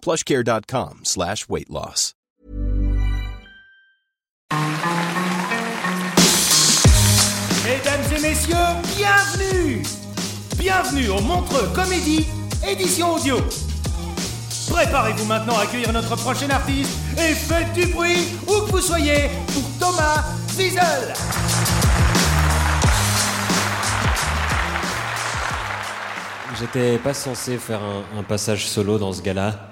plushcare.com/weightloss. Mesdames et messieurs, bienvenue! Bienvenue au Montreux Comédie, édition audio. Préparez-vous maintenant à accueillir notre prochain artiste et faites du bruit, où que vous soyez, pour Thomas Wiesel. J'étais pas censé faire un passage solo dans ce gala.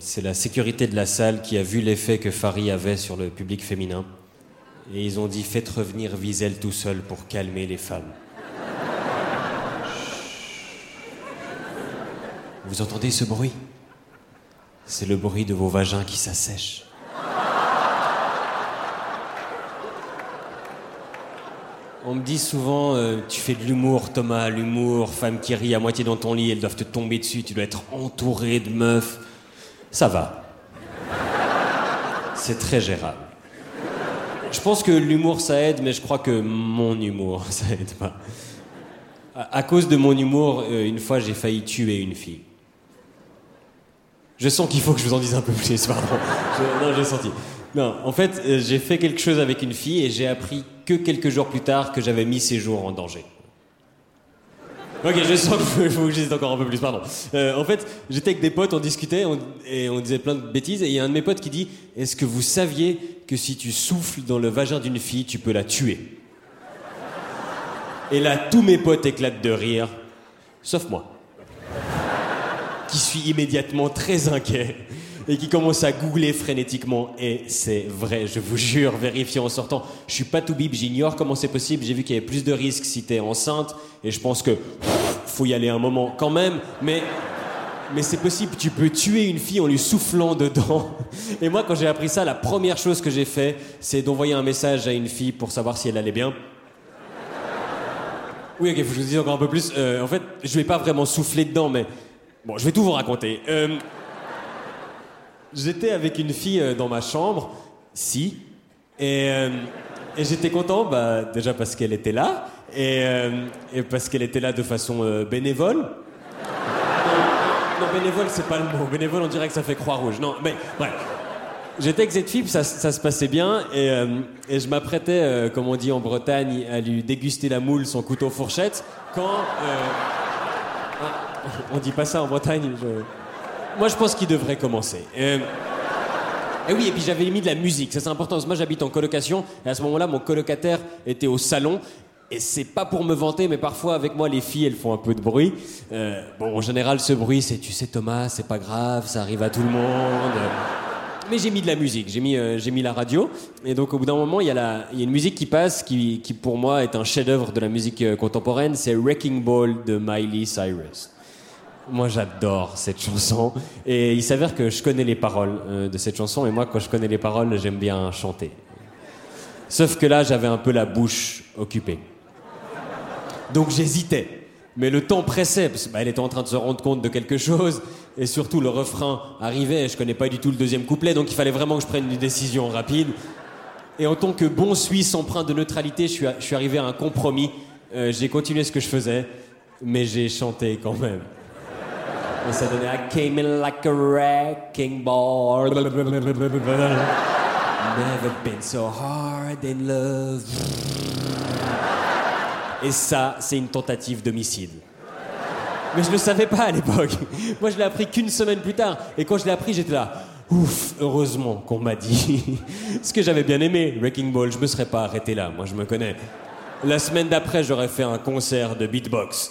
C'est la sécurité de la salle qui a vu l'effet que Farid avait sur le public féminin. Et ils ont dit « Faites revenir Wiesel tout seul pour calmer les femmes. » Vous entendez ce bruit ? C'est le bruit de vos vagins qui s'assèchent. On me dit souvent, tu fais de l'humour, Thomas, l'humour, femme qui rit à moitié dans ton lit, elles doivent te tomber dessus, tu dois être entouré de meufs. Ça va. C'est très gérable. Je pense que l'humour, ça aide, mais je crois que mon humour, ça aide pas. À cause de mon humour, une fois, j'ai failli tuer une fille. Je sens qu'il faut que je vous en dise un peu plus, pardon. J'ai senti. Non, en fait, j'ai fait quelque chose avec une fille et j'ai appris que quelques jours plus tard que j'avais mis ses jours en danger. Ok, je sens qu'il faut que j'hésite encore un peu plus, pardon. En fait, j'étais avec des potes, on discutait et on disait plein de bêtises et il y a un de mes potes qui dit « Est-ce que vous saviez que si tu souffles dans le vagin d'une fille, tu peux la tuer ?» Et là, tous mes potes éclatent de rire, sauf moi, qui suis immédiatement très inquiet. Et qui commence à googler frénétiquement. Et c'est vrai, je vous jure, vérifiez en sortant. Je suis pas tout bib, j'ignore comment c'est possible. J'ai vu qu'il y avait plus de risques si t'es enceinte. Et je pense que faut y aller un moment quand même. Mais c'est possible, tu peux tuer une fille en lui soufflant dedans. Et moi, quand j'ai appris ça, la première chose que j'ai fait, c'est d'envoyer un message à une fille pour savoir si elle allait bien. Oui, ok, faut que je vous dise encore un peu plus. En fait, je vais pas vraiment souffler dedans, mais... Bon, je vais tout vous raconter. J'étais avec une fille dans ma chambre, et j'étais content, déjà parce qu'elle était là, et parce qu'elle était là de façon bénévole. Non, bénévole, c'est pas le mot. Bénévole, on dirait que ça fait Croix-Rouge. Non, mais bref. J'étais avec cette fille, ça se passait bien, et je m'apprêtais, comme on dit en Bretagne, à lui déguster la moule sans couteau-fourchette, quand... on dit pas ça en Bretagne, Moi, je pense qu'il devrait commencer. Et oui, et puis j'avais mis de la musique, ça c'est important. Parce que moi, j'habite en colocation, et à ce moment-là, mon colocataire était au salon. Et c'est pas pour me vanter, mais parfois, avec moi, les filles, elles font un peu de bruit. En général, ce bruit, c'est « Tu sais, Thomas, c'est pas grave, ça arrive à tout le monde. » Mais j'ai mis de la musique, j'ai mis la radio. Et donc, au bout d'un moment, il y a une musique qui passe, qui pour moi, est un chef-d'œuvre de la musique contemporaine. C'est « Wrecking Ball » de Miley Cyrus. Moi, j'adore cette chanson. Et il s'avère que je connais les paroles de cette chanson. Et moi, quand je connais les paroles, j'aime bien chanter. Sauf que là, j'avais un peu la bouche occupée. Donc, j'hésitais. Mais le temps pressait, parce qu'elle était en train de se rendre compte de quelque chose. Et surtout, le refrain arrivait. Et je connais pas du tout le deuxième couplet. Donc, il fallait vraiment que je prenne une décision rapide. Et en tant que bon Suisse empreint de neutralité, je suis arrivé à un compromis. J'ai continué ce que je faisais. Mais j'ai chanté quand même. Et ça donnait « I came in like a wrecking ball. Never been so hard in love. » Et ça, c'est une tentative d'homicide. Mais je le savais pas à l'époque. Moi, je l'ai appris qu'une semaine plus tard. Et quand je l'ai appris, j'étais là « ouf, heureusement qu'on m'a dit ce que j'avais bien aimé, Wrecking Ball, je me serais pas arrêté là, moi je me connais. La semaine d'après, j'aurais fait un concert de beatbox.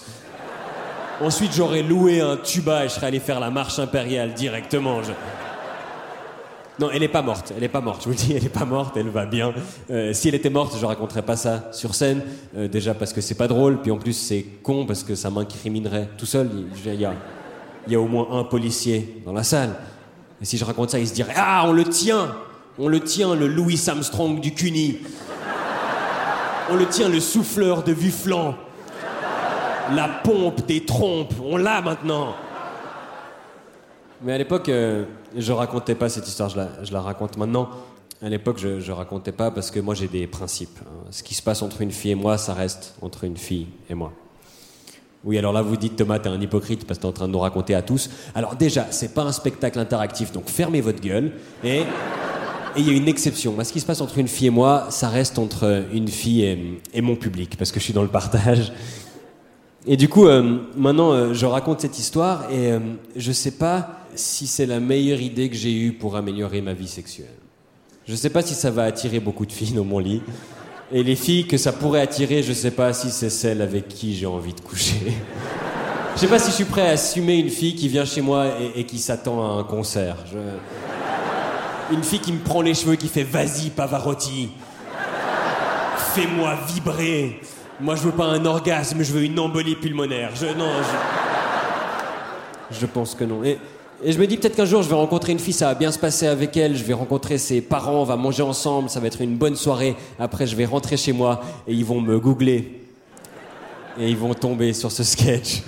Ensuite, j'aurais loué un tuba et je serais allé faire la marche impériale directement. Non, elle est pas morte, je vous le dis, elle est pas morte, elle va bien. Si elle était morte, je raconterais pas ça sur scène, déjà parce que c'est pas drôle, puis en plus c'est con parce que ça m'incriminerait tout seul. Il y a au moins un policier dans la salle. Et si je raconte ça, il se dirait « Ah, on le tient, le Louis Armstrong du CUNY. On le tient, le souffleur de Vufflan. La pompe des trompes, on l'a maintenant. » Mais à l'époque, je racontais pas cette histoire, je la raconte maintenant. À l'époque, je racontais pas parce que moi, j'ai des principes. Ce qui se passe entre une fille et moi, ça reste entre une fille et moi. Oui, alors là, vous dites, Thomas, t'es un hypocrite parce que t'es en train de nous raconter à tous. Alors déjà, c'est pas un spectacle interactif, donc fermez votre gueule. Et il y a une exception. Moi, ce qui se passe entre une fille et moi, ça reste entre une fille et mon public, parce que je suis dans le partage. Et du coup, maintenant, je raconte cette histoire et je sais pas si c'est la meilleure idée que j'ai eue pour améliorer ma vie sexuelle. Je sais pas si ça va attirer beaucoup de filles dans mon lit. Et les filles que ça pourrait attirer, je sais pas si c'est celle avec qui j'ai envie de coucher. Je sais pas si je suis prêt à assumer une fille qui vient chez moi et qui s'attend à un concert. Une fille qui me prend les cheveux, qui fait « Vas-y, Pavarotti, fais-moi vibrer. Moi, je veux pas un orgasme, je veux une embolie pulmonaire. » Je pense que non. Et je me dis peut-être qu'un jour je vais rencontrer une fille, ça va bien se passer avec elle, je vais rencontrer ses parents, on va manger ensemble, ça va être une bonne soirée. Après je vais rentrer chez moi et ils vont me googler. Et ils vont tomber sur ce sketch.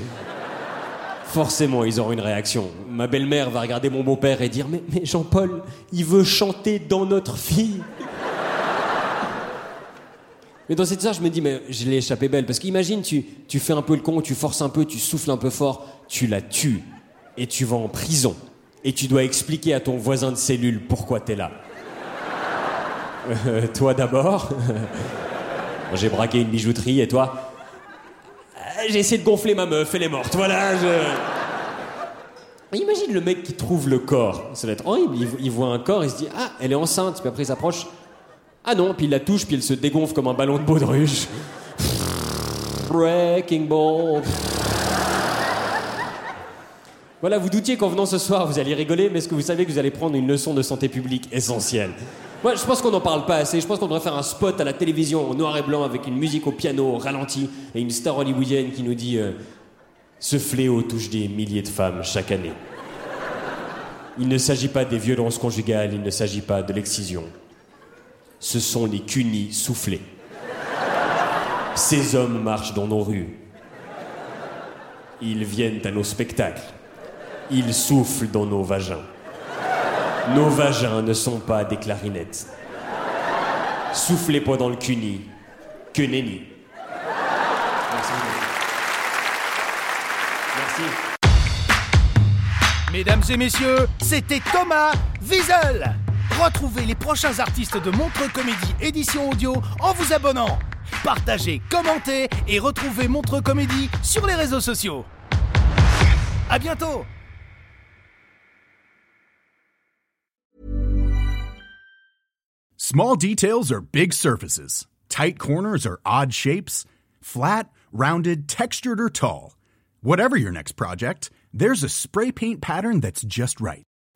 Forcément, ils auront une réaction. Ma belle-mère va regarder mon beau-père et dire « Mais Jean-Paul, il veut chanter dans notre fille. » Mais dans cette histoire, je me dis, mais je l'ai échappé belle. Parce qu'imagine, tu fais un peu le con, tu forces un peu, tu souffles un peu fort, tu la tues. Et tu vas en prison. Et tu dois expliquer à ton voisin de cellule pourquoi t'es là. Toi d'abord. J'ai braqué une bijouterie, et toi ? J'ai essayé de gonfler ma meuf, elle est morte. Voilà, Imagine le mec qui trouve le corps. Ça doit être horrible. Il voit un corps, il se dit, ah, elle est enceinte. Puis après, il s'approche. Ah non, puis il la touche, puis il se dégonfle comme un ballon de baudruche. Wrecking Ball. Voilà, vous doutiez qu'en venant ce soir, vous alliez rigoler, mais est-ce que vous savez que vous allez prendre une leçon de santé publique essentielle ? Moi, je pense qu'on n'en parle pas assez. Je pense qu'on devrait faire un spot à la télévision en noir et blanc avec une musique au piano au ralenti et une star hollywoodienne qui nous dit « Ce fléau touche des milliers de femmes chaque année. Il ne s'agit pas des violences conjugales, il ne s'agit pas de l'excision. Ce sont les cunis soufflés. Ces hommes marchent dans nos rues. Ils viennent à nos spectacles. Ils soufflent dans nos vagins. Nos vagins ne sont pas des clarinettes. Soufflez pas dans le cuni, que nenni. » Merci. Merci. Mesdames et messieurs, c'était Thomas Wiesel. Retrouvez les prochains artistes de Montreux Comédie édition audio en vous abonnant. Partagez, commentez et retrouvez Montreux Comédie sur les réseaux sociaux. À bientôt. Small details are big surfaces. Tight corners are odd shapes. Flat, rounded, textured or tall. Whatever your next project, there's a spray paint pattern that's just right.